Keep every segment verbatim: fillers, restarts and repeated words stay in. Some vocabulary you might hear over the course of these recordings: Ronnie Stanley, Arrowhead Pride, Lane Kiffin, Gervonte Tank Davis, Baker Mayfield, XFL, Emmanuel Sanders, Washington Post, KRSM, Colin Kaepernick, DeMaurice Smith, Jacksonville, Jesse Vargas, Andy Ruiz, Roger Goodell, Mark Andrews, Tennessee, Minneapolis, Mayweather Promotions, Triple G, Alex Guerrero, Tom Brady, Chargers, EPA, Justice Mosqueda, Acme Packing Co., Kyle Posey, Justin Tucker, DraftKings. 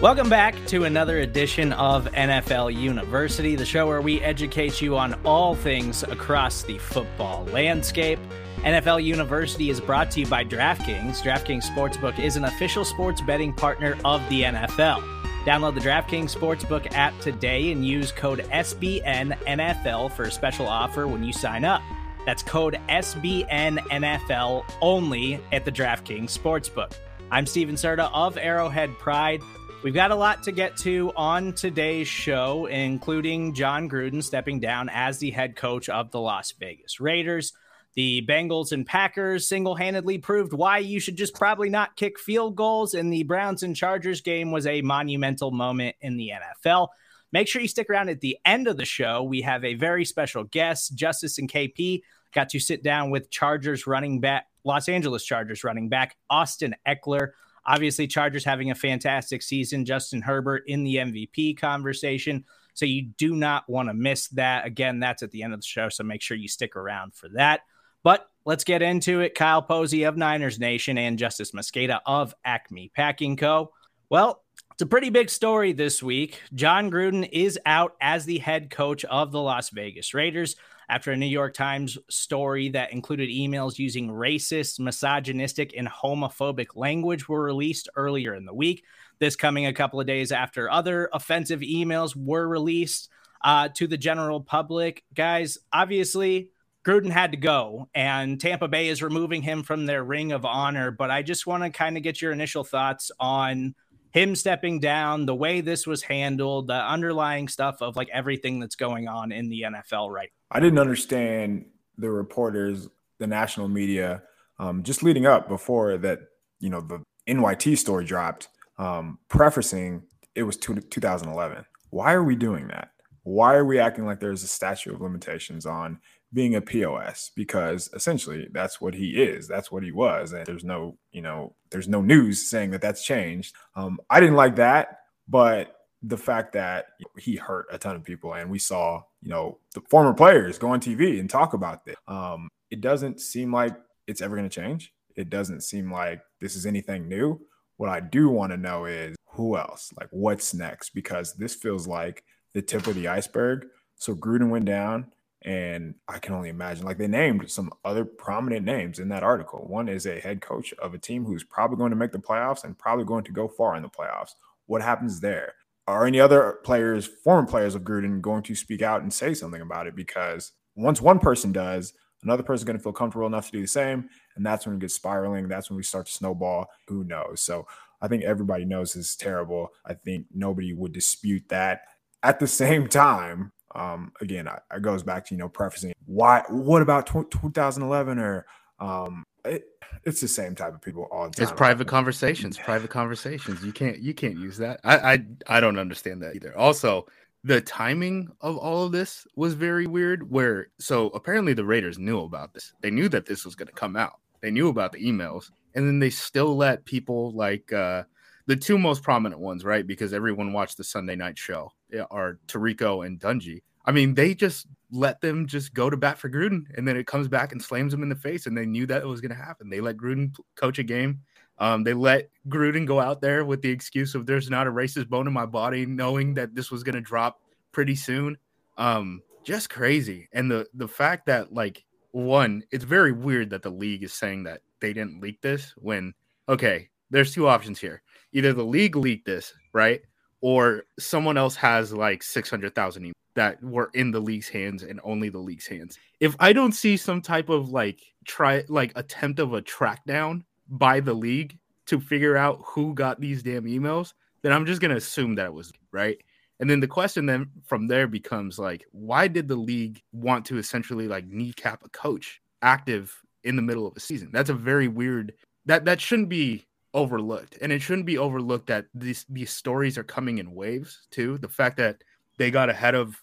Welcome back to another edition of N F L University, the show where we educate you on all things across the football landscape. N F L University is brought to you by DraftKings. DraftKings Sportsbook is an official sports betting partner of the N F L. Download the DraftKings Sportsbook app today and use code S B N N F L for a special offer when you sign up. That's code S B N N F L only at the DraftKings Sportsbook. I'm Steven Serta of Arrowhead Pride. We've got a lot to get to on today's show, including Jon Gruden stepping down as the head coach of the Las Vegas Raiders. The Bengals and Packers single-handedly proved why you should just probably not kick field goals, and the Browns and Chargers game was a monumental moment in the N F L. Make sure you stick around at the end of the show. We have a very special guest, Justice and K P, got to sit down with Chargers running back, Los Angeles Chargers running back, Austin Ekeler. Obviously, Chargers having a fantastic season. Justin Herbert in the M V P conversation. So you do not want to miss that. Again, that's at the end of the show, so make sure you stick around for that. But let's get into it. Kyle Posey of Niners Nation and Justice Mosqueda of Acme Packing Co. Well, it's a pretty big story this week. Jon Gruden is out as the head coach of the Las Vegas Raiders after a New York Times story that included emails using racist, misogynistic, and homophobic language were released earlier in the week. This coming a couple of days after other offensive emails were released uh, to the general public. Guys, obviously, Gruden had to go, and Tampa Bay is removing him from their ring of honor. But I just want to kind of get your initial thoughts on him stepping down, the way this was handled, the underlying stuff of like everything that's going on in the N F L right now. I didn't understand the reporters, the national media, um, just leading up before that, you know, the N Y T story dropped, um, prefacing it was two thousand eleven. Why are we doing that? Why are we acting like there's a statute of limitations on being a P O S? Because essentially that's what he is. That's what he was. And there's no, you know, there's no news saying that that's changed. Um, I didn't like that, but the fact that he hurt a ton of people, and we saw, you know, the former players go on T V and talk about this. Um, it doesn't seem like it's ever going to change. It doesn't seem like this is anything new. What I do want to know is who else, like what's next, because this feels like the tip of the iceberg. So Gruden went down, and I can only imagine, like, they named some other prominent names in that article. One is a head coach of a team who's probably going to make the playoffs and probably going to go far in the playoffs. What happens there? Are any other players, former players of Gruden, going to speak out and say something about it? Because once one person does, another person's going to feel comfortable enough to do the same. And that's when it gets spiraling. That's when we start to snowball. Who knows? So I think everybody knows this is terrible. I think nobody would dispute that. At the same time, um, again, it goes back to, you know, prefacing why, what about tw- twenty eleven or um, it, it's the same type of people all the time. It's private conversations, private conversations. You can't, you can't use that. I, I, I don't understand that either. Also, the timing of all of this was very weird where, so apparently the Raiders knew about this. They knew that this was going to come out. They knew about the emails, and then they still let people like, uh, the two most prominent ones, right? Because everyone watched the Sunday night show, are Tirico and Dungy. I mean, they just let them just go to bat for Gruden, and then it comes back and slams him in the face. And they knew that it was going to happen. They let Gruden coach a game. Um, they let Gruden go out there with the excuse of there's not a racist bone in my body, knowing that this was going to drop pretty soon. Um, just crazy. And the the fact that, like, one, it's very weird that the league is saying that they didn't leak this when, okay, there's two options here. Either the league leaked this, right? Or someone else has like six hundred thousand emails that were in the league's hands and only the league's hands. If I don't see some type of like try, like attempt of a track down by the league to figure out who got these damn emails, then I'm just going to assume that it was right. And then the question then from there becomes like, why did the league want to essentially like kneecap a coach active in the middle of a season? That's a very weird, that, that shouldn't be overlooked, and it shouldn't be overlooked that these these stories are coming in waves too. The fact that they got ahead of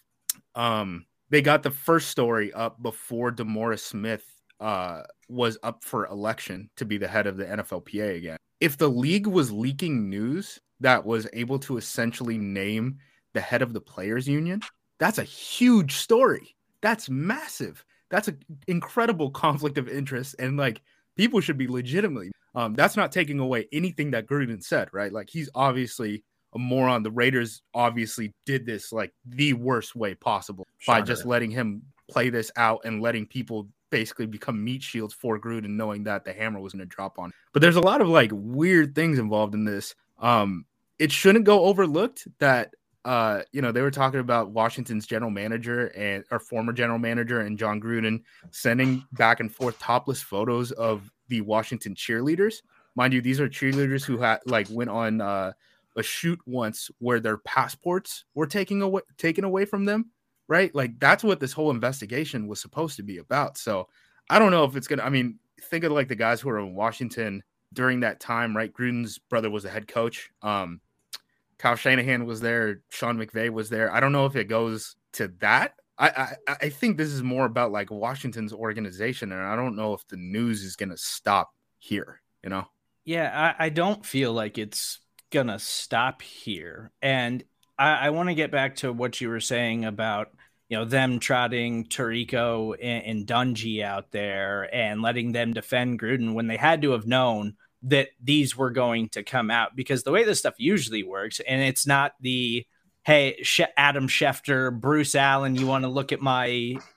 um they got the first story up before DeMaurice Smith uh was up for election to be the head of the N F L P A again. If the league was leaking news that was able to essentially name the head of the players union, that's a huge story. That's massive. That's an incredible conflict of interest, and like people should be legitimately Um, that's not taking away anything that Gruden said, right? Like, he's obviously a moron. The Raiders obviously did this like the worst way possible by just letting him play this out and letting people basically become meat shields for Gruden, knowing that the hammer was going to drop on. But there's a lot of like weird things involved in this. Um, it shouldn't go overlooked that, uh, you know, they were talking about Washington's general manager and our former general manager and Jon Gruden sending back and forth topless photos of the Washington cheerleaders. Mind you, these are cheerleaders who had like went on uh, a shoot once where their passports were taken away, taken away from them. Right. Like that's what this whole investigation was supposed to be about. So I don't know if it's going to, I mean, think of like the guys who were in Washington during that time, right? Gruden's brother was the head coach. Um, Kyle Shanahan was there. Sean McVay was there. I don't know if it goes to that. I, I, I think this is more about like Washington's organization. And I don't know if the news is going to stop here, you know? Yeah. I, I don't feel like it's going to stop here. And I, I want to get back to what you were saying about, you know, them trotting Tirico and, and Dungy out there and letting them defend Gruden when they had to have known that these were going to come out, because the way this stuff usually works, and it's not the, hey, Adam Schefter, Bruce Allen, you want to look at my,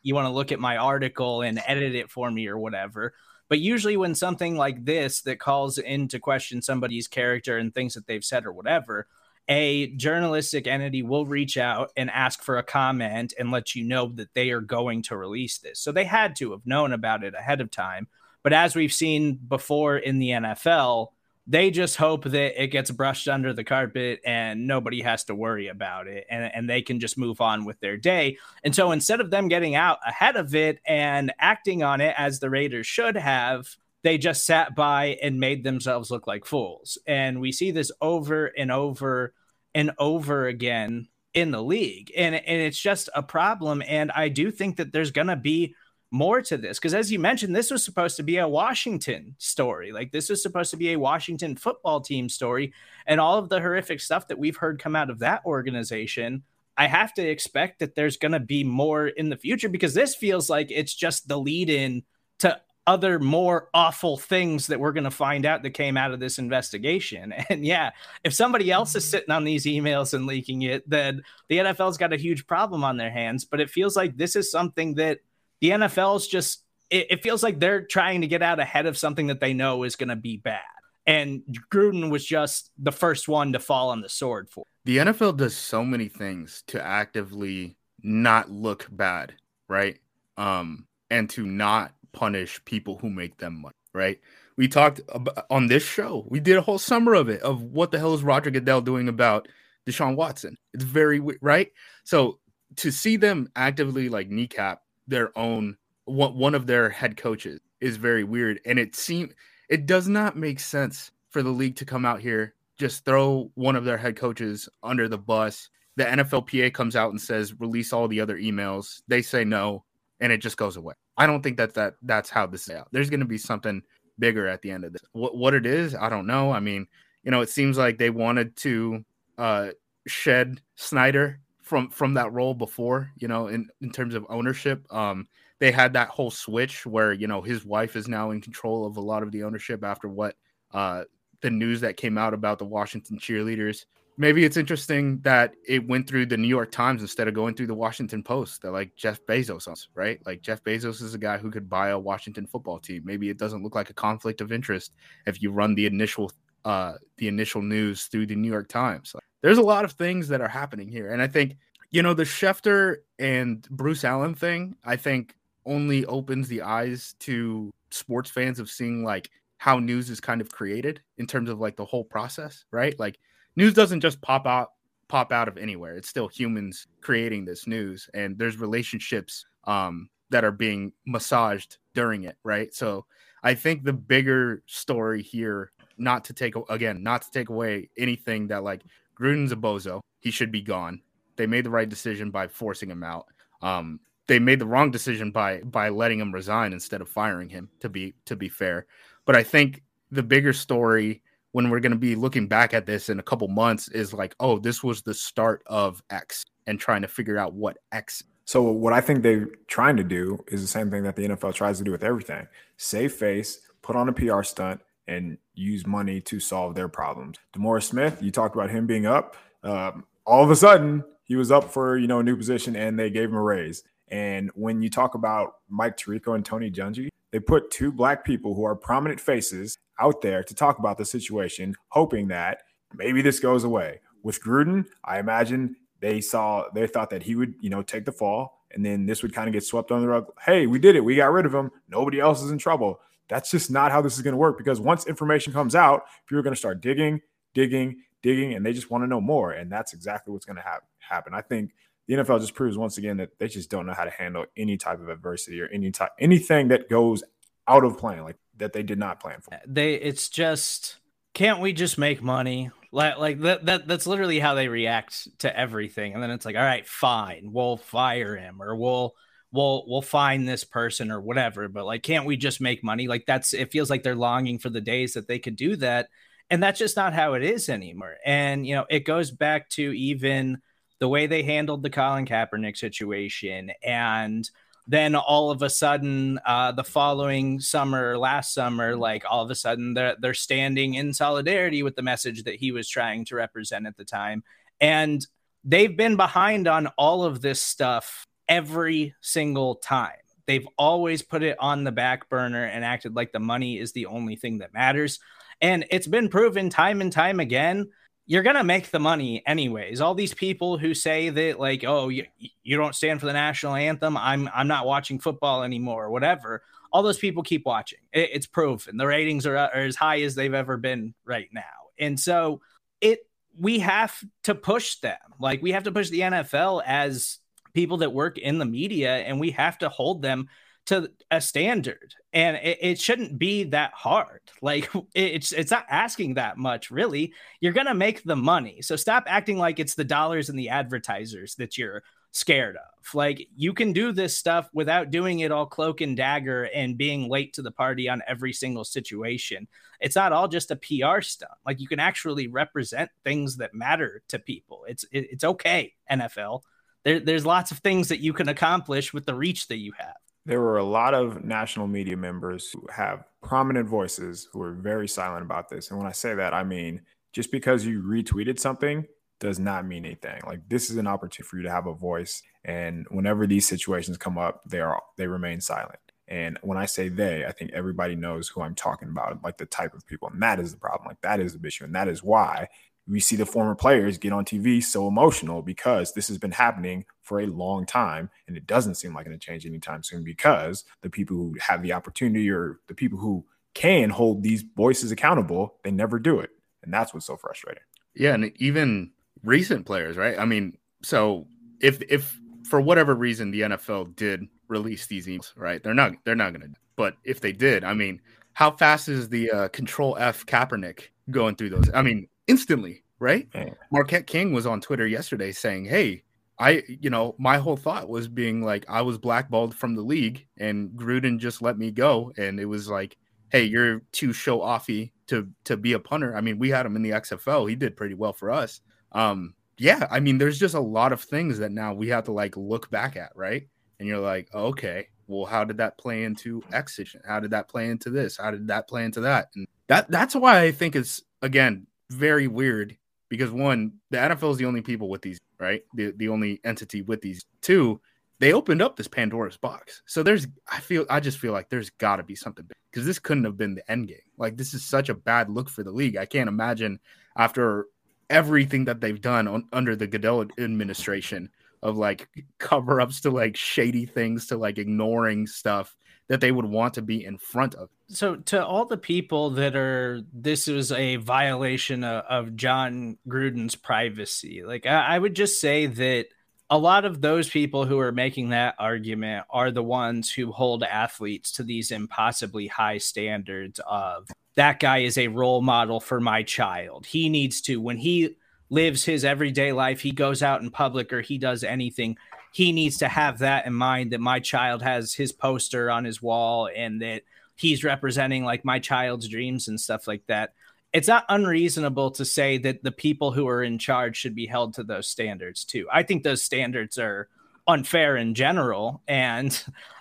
you want to look at my article and edit it for me or whatever. But usually when something like this that calls into question somebody's character and things that they've said or whatever, a journalistic entity will reach out and ask for a comment and let you know that they are going to release this. So they had to have known about it ahead of time. But as we've seen before in the N F L, they just hope that it gets brushed under the carpet and nobody has to worry about it, and, and they can just move on with their day. And so instead of them getting out ahead of it and acting on it as the Raiders should have, they just sat by and made themselves look like fools. And we see this over and over and over again in the league. And, and it's just a problem. And I do think that there's going to be more to this, because as you mentioned, this was supposed to be a Washington story. Like this was supposed to be a Washington football team story, and all of the horrific stuff that we've heard come out of that organization, I have to expect that there's going to be more in the future, because this feels like it's just the lead in to other more awful things that we're going to find out that came out of this investigation. And yeah, if somebody else is sitting on these emails and leaking it, then the N F L's got a huge problem on their hands. But it feels like this is something that the N F L's just, it, it feels like they're trying to get out ahead of something that they know is going to be bad. And Gruden was just the first one to fall on the sword for. The N F L does so many things to actively not look bad, right? Um, and to not punish people who make them money, right? We talked about, on this show, we did a whole summer of it, of what the hell is Roger Goodell doing about Deshaun Watson. It's very, right? So to see them actively like kneecap their own, one of their head coaches is very weird. And it seems, it does not make sense for the league to come out here, just throw one of their head coaches under the bus. The N F L P A comes out and says, release all the other emails. They say no, and it just goes away. I don't think that, that that's how this is out. There's going to be something bigger at the end of this. What, what it is, I don't know. I mean, you know, it seems like they wanted to uh, shed Snyder from, from that role before, you know, in, in terms of ownership. Um, they had that whole switch where, you know, his wife is now in control of a lot of the ownership after what uh, the news that came out about the Washington cheerleaders. Maybe it's interesting that it went through the New York Times instead of going through the Washington Post. They're like Jeff Bezos, right? Like Jeff Bezos is a guy who could buy a Washington football team. Maybe it doesn't look like a conflict of interest if you run the initial uh, the initial news through the New York Times. Like, there's a lot of things that are happening here. And I think, you know, the Schefter and Bruce Allen thing, I think only opens the eyes to sports fans of seeing like how news is kind of created in terms of like the whole process, right? Like, news doesn't just pop out, pop out of anywhere. It's still humans creating this news, and there's relationships um, that are being massaged during it, right? So I think the bigger story here, not to take again, not to take away anything that like Gruden's a bozo. He should be gone. They made the right decision by forcing him out. Um, they made the wrong decision by by letting him resign instead of firing him. To be to be fair, but I think the bigger story, when we're going to be looking back at this in a couple months, is like, oh, this was the start of X, and trying to figure out what X. So what I think they're trying to do is the same thing that the N F L tries to do with everything. Save face, put on a P R stunt, and use money to solve their problems. DeMaurice Smith, you talked about him being up. um, all of a sudden he was up for, you know, a new position and they gave him a raise. And when you talk about Mike Tirico and Tony Dungy, they put two black people who are prominent faces out there to talk about the situation, hoping that maybe this goes away. With Gruden, I imagine they saw, they thought that he would, you know, take the fall. And then this would kind of get swept under the rug. Hey, we did it. We got rid of him. Nobody else is in trouble. That's just not how this is going to work, because once information comes out, people are going to start digging, digging, digging, and they just want to know more. And that's exactly what's going to ha- happen. I think the N F L just proves once again that they just don't know how to handle any type of adversity or any type, anything that goes out of plan, like that they did not plan for. They, it's just, can't we just make money? Like, like that, that that's literally how they react to everything. And then it's like, all right, fine, we'll fire him, or we'll we'll we'll find this person or whatever. But like, can't we just make money? Like, that's, it feels like they're longing for the days that they could do that. And that's just not how it is anymore. And, you know, it goes back to even the way they handled the Colin Kaepernick situation. And then all of a sudden, uh, the following summer, last summer, like all of a sudden they're, they're standing in solidarity with the message that he was trying to represent at the time. And they've been behind on all of this stuff every single time. They've always put it on the back burner and acted like the money is the only thing that matters. And it's been proven time and time again, you're going to make the money anyways. All these people who say that, like, oh, you, you don't stand for the national anthem, I'm I'm not watching football anymore, or whatever. All those people keep watching. It, it's proven. The ratings are, are as high as they've ever been right now. And so it we have to push them. Like, we have to push the N F L as people that work in the media, and we have to hold them to a standard. And it, it shouldn't be that hard. Like, it's it's not asking that much, really. You're gonna make the money, so stop acting like it's the dollars and the advertisers that you're scared of. Like, you can do this stuff without doing it all cloak and dagger and being late to the party on every single situation. It's not all just a P R stuff. Like, you can actually represent things that matter to people. It's it, it's okay, N F L. There, there's lots of things that you can accomplish with the reach that you have. There were a lot of national media members who have prominent voices who are very silent about this. And when I say that, I mean, just because you retweeted something does not mean anything. Like, this is an opportunity for you to have a voice. And whenever these situations come up, they are, they remain silent. And when I say they, I think everybody knows who I'm talking about, like the type of people. And that is the problem. Like, that is the issue. And that is why we see the former players get on T V so emotional, because this has been happening for a long time, and it doesn't seem like it'll change anytime soon, because the people who have the opportunity, or the people who can hold these voices accountable, they never do it. And that's what's so frustrating. Yeah, and even recent players, right? I mean, so if if for whatever reason the N F L did release these emails, right? They're not they're not going to. But if they did, I mean, how fast is the uh, Control F Kaepernick going through those? I mean, instantly, right? Yeah. Marquette King was on Twitter yesterday saying, hey, I, you know, my whole thought was being like, I was blackballed from the league and Gruden just let me go. And it was like, hey, you're too show offy to, to be a punter. I mean, we had him in the X F L. He did pretty well for us. Um, yeah. I mean, there's just a lot of things that now we have to like look back at. Right. And you're like, oh, okay, well, how did that play into X situation? How did that play into this? How did that play into that? And that, that's why I think it's, again, very weird, because one, the N F L is the only people with these, right? The the only entity with these. Two, they opened up this Pandora's box. So there's, I feel, I just feel like there's got to be something big, because this couldn't have been the end game. Like, this is such a bad look for the league. I can't imagine after everything that they've done on, under the Goodell administration, of like cover ups to like shady things to like ignoring stuff that they would want to be in front of. So to all the people that are, this is a violation of, of Jon Gruden's privacy. Like, I, I would just say that a lot of those people who are making that argument are the ones who hold athletes to these impossibly high standards of, that guy is a role model for my child. He needs to, when he lives his everyday life, he goes out in public or he does anything, he needs to have that in mind, that my child has his poster on his wall and that he's representing like my child's dreams and stuff like that. It's not unreasonable to say that the people who are in charge should be held to those standards too. I think those standards are unfair in general. And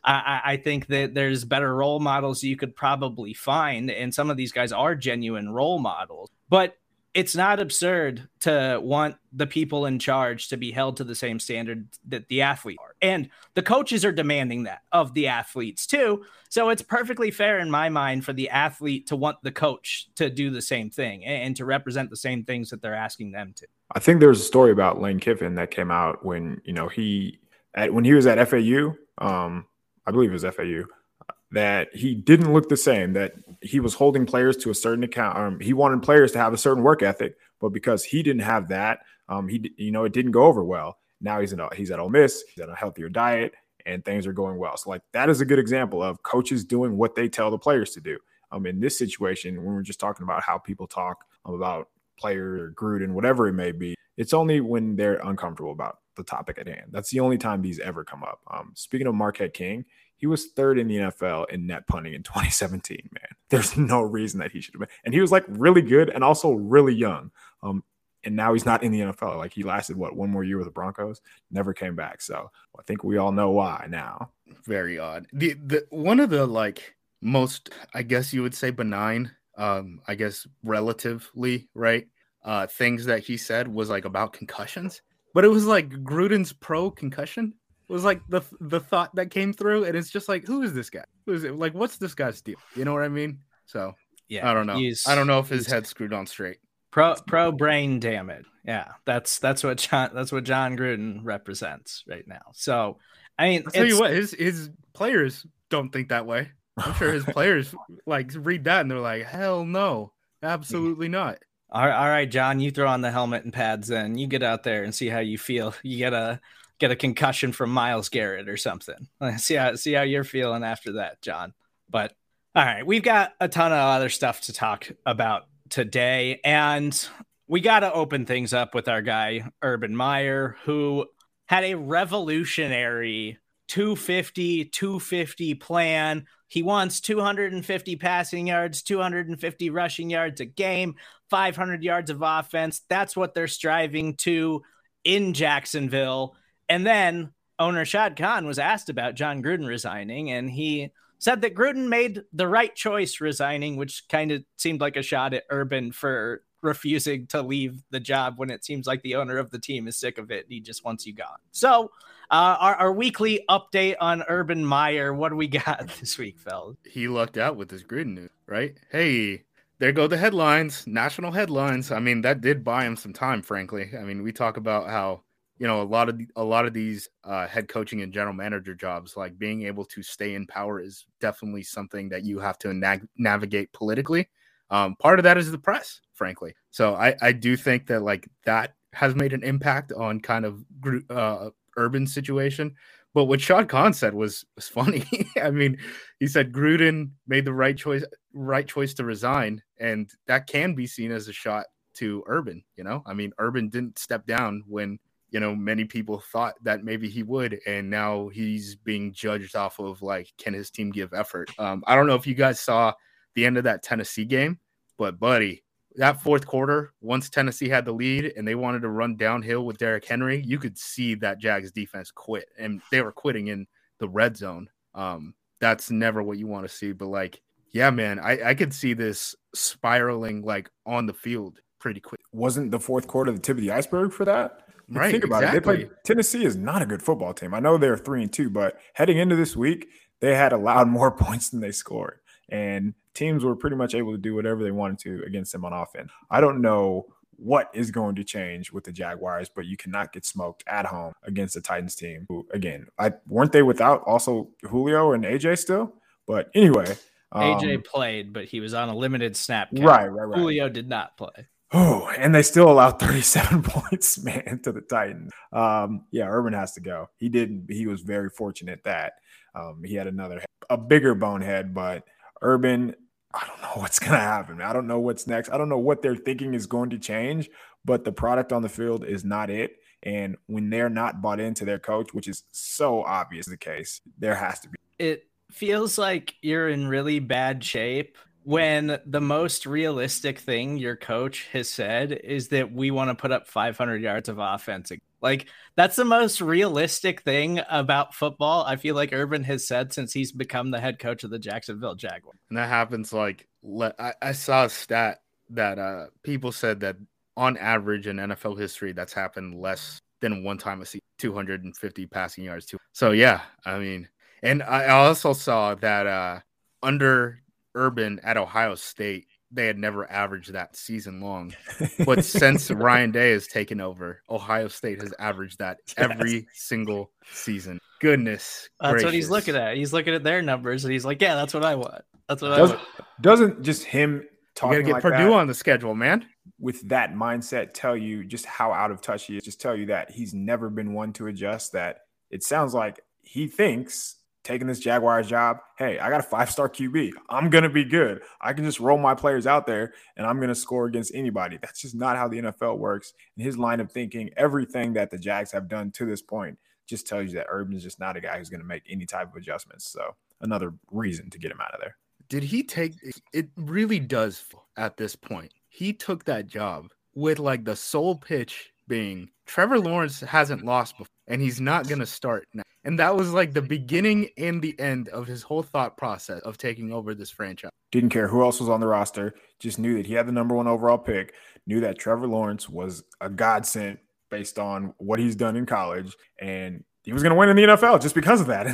I, I think that there's better role models you could probably find. And some of these guys are genuine role models, but it's not absurd to want the people in charge to be held to the same standard that the athletes are. And the coaches are demanding that of the athletes too. So it's perfectly fair in my mind for the athlete to want the coach to do the same thing and to represent the same things that they're asking them to. I think there was a story about Lane Kiffin that came out when, you know, he, at, when he was at F A U, um, I believe it was F A U, that he didn't look the same, that he was holding players to a certain account. Um, he wanted players to have a certain work ethic, but because he didn't have that, um, he, you know, it didn't go over well. Now he's in a, he's at Ole Miss, he's on a healthier diet, and things are going well. So like that is a good example of coaches doing what they tell the players to do. Um, in this situation, when we're just talking about how people talk about players or Gruden, whatever it may be, it's only when they're uncomfortable about the topic at hand. That's the only time these ever come up. Um, speaking of Marquette King, he was third in the N F L in net punting in twenty seventeen, man. There's no reason that he should have been. And he was like really good and also really young. Um, and now he's not in the N F L. Like he lasted, what, one more year with the Broncos, never came back. So I think we all know why now. Very odd. The, the one of the like most, I guess you would say benign, um, I guess relatively, right, uh, things that he said was like about concussions. But it was like Gruden's pro concussion. Was like the the thought that came through, and it's just like, who is this guy? Who is it? Like, what's this guy's deal? You know what I mean? So yeah, I don't know. I don't know if his head's screwed on straight. Pro pro brain damage. Yeah, that's that's what John that's what Jon Gruden represents right now. So I mean, I'll tell you what, his his players don't think that way. I'm sure his players like read that and they're like, hell no, absolutely not. All right, all right, John, you throw on the helmet and pads, and you get out there and see how you feel. You get a. Get a concussion from Myles Garrett or something. Let's see how see how you're feeling after that, John. But all right, we've got a ton of other stuff to talk about today, and we got to open things up with our guy Urban Meyer, who had a revolutionary two fifty two fifty plan. He wants two hundred fifty passing yards, two hundred fifty rushing yards a game, five hundred yards of offense. That's what they're striving to in Jacksonville. And then owner Shad Khan was asked about Jon Gruden resigning, and he said that Gruden made the right choice resigning, which kind of seemed like a shot at Urban for refusing to leave the job when it seems like the owner of the team is sick of it. He just wants you gone. So uh, our, our weekly update on Urban Meyer, what do we got this week, fellas? He lucked out with his Gruden news, right? Hey, there go the headlines, national headlines. I mean, that did buy him some time, frankly. I mean, we talk about how, you know, a lot of a lot of these uh, head coaching and general manager jobs, like being able to stay in power is definitely something that you have to na- navigate politically. Um, part of that is the press, frankly. So I, I do think that like that has made an impact on kind of uh, Urban's situation. But what Shad Khan said was was funny. I mean, he said Gruden made the right choice, right choice to resign, and that can be seen as a shot to Urban. You know, I mean, Urban didn't step down when, you know, many people thought that maybe he would, and now he's being judged off of, like, can his team give effort? Um, I don't know if you guys saw the end of that Tennessee game, but, buddy, that fourth quarter, once Tennessee had the lead and they wanted to run downhill with Derrick Henry, you could see that Jags defense quit, and they were quitting in the red zone. Um, that's never what you want to see, but, like, yeah, man, I, I could see this spiraling, like, on the field pretty quick. Wasn't the fourth quarter the tip of the iceberg for that? Right, think about exactly. It. They played, Tennessee is not a good football team. I know they're three and two, but heading into this week, they had allowed more points than they scored, and teams were pretty much able to do whatever they wanted to against them on offense. I don't know what is going to change with the Jaguars, but you cannot get smoked at home against the Titans team. Who, again, I weren't they without also Julio and A J still, but anyway, um, A J played, but he was on a limited snap count. Right, right, right. Julio did not play. Oh, and they still allowed thirty-seven points, man, to the Titans. Um, yeah, Urban has to go. He didn't. He was very fortunate that um, he had another, a bigger bonehead. But Urban, I don't know what's going to happen. I don't know what's next. I don't know what they're thinking is going to change, but the product on the field is not it. And when they're not bought into their coach, which is so obvious the case, there has to be. It feels like you're in really bad shape when the most realistic thing your coach has said is that we want to put up five hundred yards of offense. Like, that's the most realistic thing about football, I feel like Urban has said since he's become the head coach of the Jacksonville Jaguars. And that happens like, I saw a stat that uh, people said that on average in N F L history, that's happened less than one time a season, two hundred fifty passing yards. Too. So, yeah, I mean, and I also saw that uh, under Urban at Ohio State, they had never averaged that season long. But since Ryan Day has taken over, Ohio State has averaged that every yes. single season. Goodness That's gracious. What he's looking at. He's looking at their numbers, and he's like, yeah, that's what I want. That's what doesn't, I want. Doesn't just him talking you gotta get like Purdue that, on the schedule, man. With that mindset, tell you just how out of touch he is. Just tell you that he's never been one to adjust, that it sounds like he thinks – taking this Jaguars job, hey, I got a five-star Q B. I'm going to be good. I can just roll my players out there, and I'm going to score against anybody. That's just not how the N F L works. And his line of thinking, everything that the Jags have done to this point, just tells you that Urban's just not a guy who's going to make any type of adjustments. So another reason to get him out of there. Did he take – it really does at this point. He took that job with, like, the sole pitch being Trevor Lawrence hasn't lost before, and he's not going to start now. And that was like the beginning and the end of his whole thought process of taking over this franchise. Didn't care who else was on the roster. Just knew that he had the number one overall pick. Knew that Trevor Lawrence was a godsend based on what he's done in college. And he was going to win in the N F L just because of that.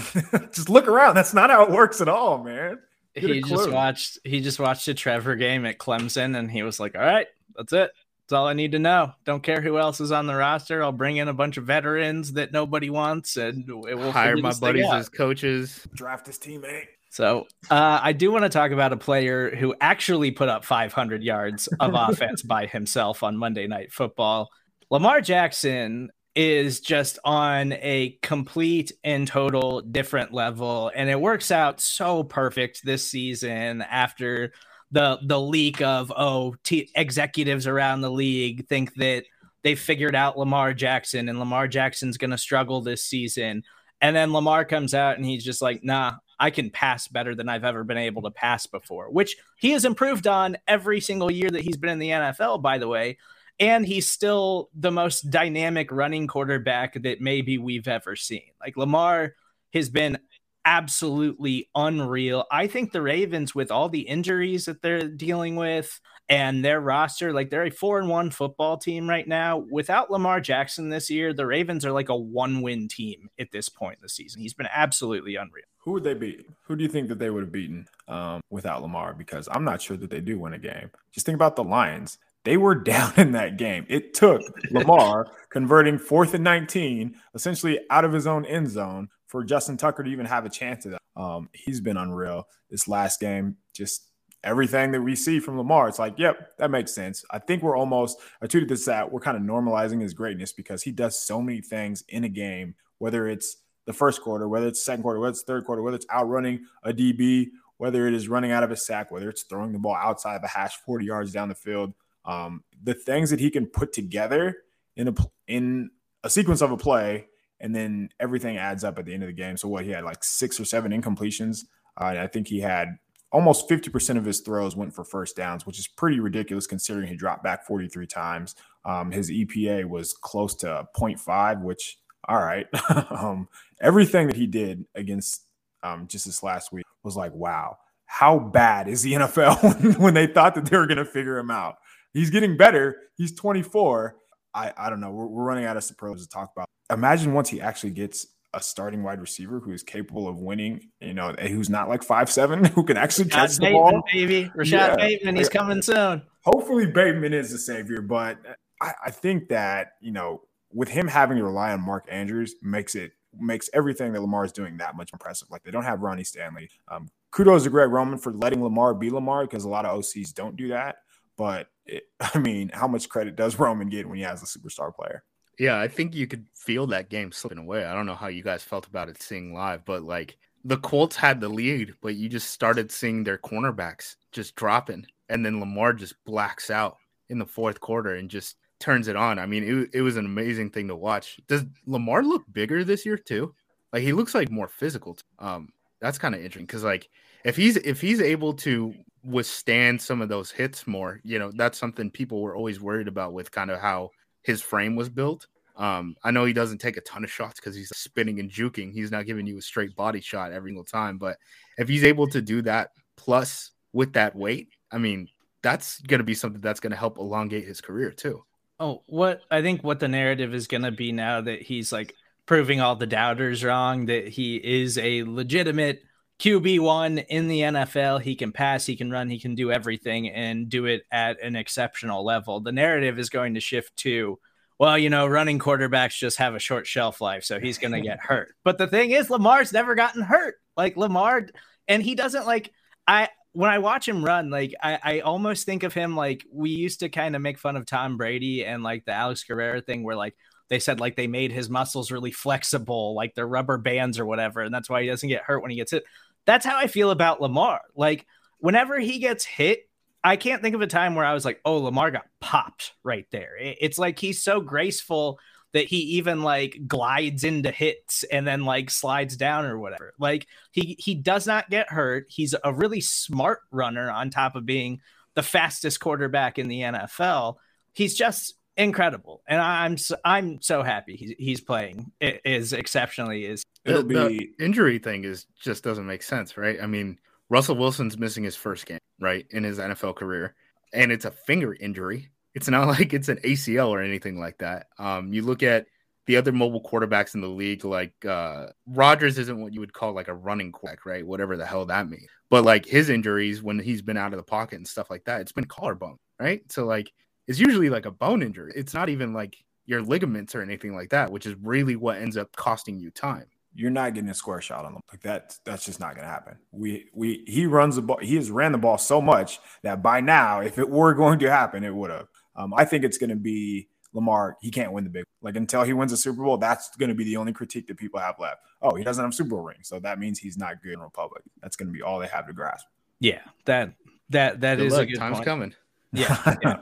Just look around. That's not how it works at all, man. Get he just watched He just watched a Trevor game at Clemson, and he was like, all right, that's it. That's all I need to know. Don't care who else is on the roster. I'll bring in a bunch of veterans that nobody wants, and we'll hire my buddies as coaches. Draft his teammate. So uh, I do want to talk about a player who actually put up five hundred yards of offense by himself on Monday Night Football. Lamar Jackson is just on a complete and total different level, and it works out so perfect this season after – The the leak of, oh, t- executives around the league think that they figured out Lamar Jackson and Lamar Jackson's going to struggle this season. And then Lamar comes out and he's just like, nah, I can pass better than I've ever been able to pass before, which he has improved on every single year that he's been in the N F L, by the way. And he's still the most dynamic running quarterback that maybe we've ever seen. Like, Lamar has been absolutely unreal. I think the Ravens, with all the injuries that they're dealing with and their roster, like, they're a four and one football team right now. Without Lamar Jackson this year, the Ravens are like a one win team at this point in the season. He's been absolutely unreal. Who would they beat? Who do you think that they would have beaten um, without Lamar? Because I'm not sure that they do win a game. Just think about the Lions. They were down in that game. It took Lamar converting fourth and nineteen, essentially out of his own end zone, for Justin Tucker to even have a chance at that. Um, he's been unreal. This last game, just everything that we see from Lamar, it's like, yep, that makes sense. I think we're almost, I tweeted this out, we're kind of normalizing his greatness because he does so many things in a game, whether it's the first quarter, whether it's second quarter, whether it's third quarter, whether it's outrunning a D B, whether it is running out of a sack, whether it's throwing the ball outside of a hash forty yards down the field. Um, the things that he can put together in a in a sequence of a play, and then everything adds up at the end of the game. So what, he had like six or seven incompletions. Uh, and I think he had almost fifty percent of his throws went for first downs, which is pretty ridiculous considering he dropped back forty-three times. Um, his E P A was close to zero point five, which, all right. um, everything that he did against um, just this last week was like, wow, how bad is the N F L when, when they thought that they were going to figure him out? He's getting better. He's twenty-four. I, I don't know. We're, we're running out of superlatives to talk about. Imagine once he actually gets a starting wide receiver who is capable of winning, you know, who's not like five seven, who can actually Rashad catch Bateman, the ball. Baby. Rashad yeah. Bateman, he's coming soon. Hopefully Bateman is the savior, but I, I think that, you know, with him having to rely on Mark Andrews makes it makes everything that Lamar is doing that much impressive. Like, they don't have Ronnie Stanley. Um, kudos to Greg Roman for letting Lamar be Lamar, because a lot of O Cs don't do that. But, it, I mean, how much credit does Roman get when he has a superstar player? Yeah, I think you could feel that game slipping away. I don't know how you guys felt about it seeing live, but, like, the Colts had the lead, but you just started seeing their cornerbacks just dropping. And then Lamar just blacks out in the fourth quarter and just turns it on. I mean, it, it was an amazing thing to watch. Does Lamar look bigger this year too? Like, he looks like more physical. Um, that's kind of interesting because, like, if he's if he's able to withstand some of those hits more, you know, that's something people were always worried about with kind of how – his frame was built. Um, I know he doesn't take a ton of shots because he's spinning and juking. He's not giving you a straight body shot every single time. But if he's able to do that, plus with that weight, I mean, that's going to be something that's going to help elongate his career too. Oh, what I think what the narrative is going to be now that he's like proving all the doubters wrong, that he is a legitimate Q B one in the N F L. He can pass, he can run, he can do everything and do it at an exceptional level. The narrative is going to shift to, well, you know, running quarterbacks just have a short shelf life, so he's going to get hurt. But the thing is, Lamar's never gotten hurt. Like Lamar, and he doesn't like, I, when I watch him run, like I, I almost think of him like we used to kind of make fun of Tom Brady and like the Alex Guerrero thing where like they said like they made his muscles really flexible, like they're rubber bands or whatever. And that's why he doesn't get hurt when he gets hit. That's how I feel about Lamar. Like whenever he gets hit, I can't think of a time where I was like, oh, Lamar got popped right there. It's like he's so graceful that he even like glides into hits and then like slides down or whatever. Like he, he does not get hurt. He's a really smart runner on top of being the fastest quarterback in the N F L. He's just incredible. And I'm so, I'm so happy he's, he's playing it is exceptionally is it'll be the injury thing is just doesn't make sense. Right. I mean, Russell Wilson's missing his first game, right, in his N F L career. And it's a finger injury. It's not like it's an A C L or anything like that. Um, you look at the other mobile quarterbacks in the league, like uh, Rodgers isn't what you would call like a running quarterback, right? Whatever the hell that means. But like his injuries when he's been out of the pocket and stuff like that, it's been collarbone, right? So like it's usually like a bone injury. It's not even like your ligaments or anything like that, which is really what ends up costing you time. You're not getting a square shot on him. Like that, that's just not going to happen. We, we, he runs the ball. He has ran the ball so much that by now, if it were going to happen, it would have. Um, I think it's going to be Lamar. He can't win the big, like until he wins a Super Bowl, that's going to be the only critique that people have left. Oh, he doesn't have a Super Bowl ring. So that means he's not good in Republic. That's going to be all they have to grasp. Yeah. That, that, that good is luck. A good time's point. Coming. Yeah. Yeah.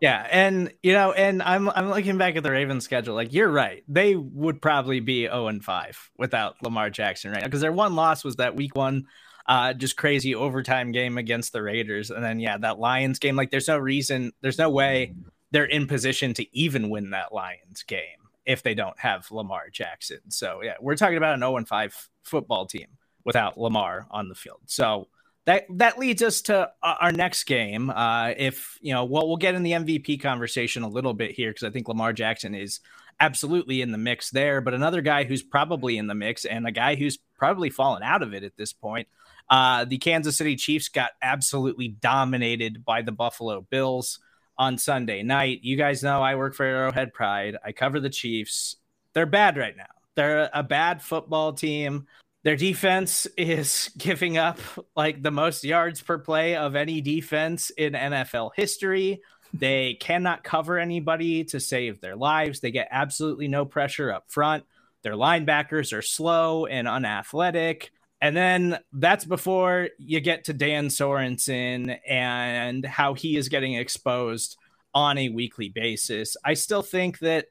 Yeah. And, you know, and I'm, I'm looking back at the Ravens schedule. Like you're right. They would probably be oh and five without Lamar Jackson right now. Cause their one loss was that week one, uh, just crazy overtime game against the Raiders. And then, yeah, that Lions game, like there's no reason, there's no way they're in position to even win that Lions game if they don't have Lamar Jackson. So yeah, we're talking about an oh and five football team without Lamar on the field. So That that leads us to our next game. Uh, if you know, well, we'll get in the M V P conversation a little bit here because I think Lamar Jackson is absolutely in the mix there. But another guy who's probably in the mix and a guy who's probably fallen out of it at this point, uh, the Kansas City Chiefs got absolutely dominated by the Buffalo Bills on Sunday night. You guys know I work for Arrowhead Pride. I cover the Chiefs. They're bad right now. They're a bad football team. Their defense is giving up like the most yards per play of any defense in N F L history. They cannot cover anybody to save their lives. They get absolutely no pressure up front. Their linebackers are slow and unathletic. And then that's before you get to Dan Sorensen and how he is getting exposed on a weekly basis. I still think that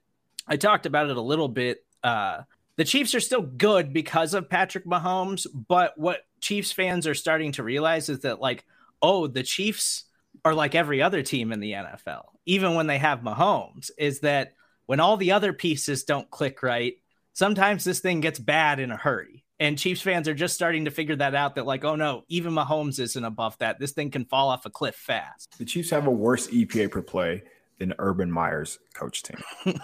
I talked about it a little bit, uh, the Chiefs are still good because of Patrick Mahomes, but what Chiefs fans are starting to realize is that, like, oh, the Chiefs are like every other team in the N F L, even when they have Mahomes, is that when all the other pieces don't click right, sometimes this thing gets bad in a hurry. And Chiefs fans are just starting to figure that out, that like, oh, no, even Mahomes isn't above that. This thing can fall off a cliff fast. The Chiefs have a worse E P A per play than Urban Meyer's coach team.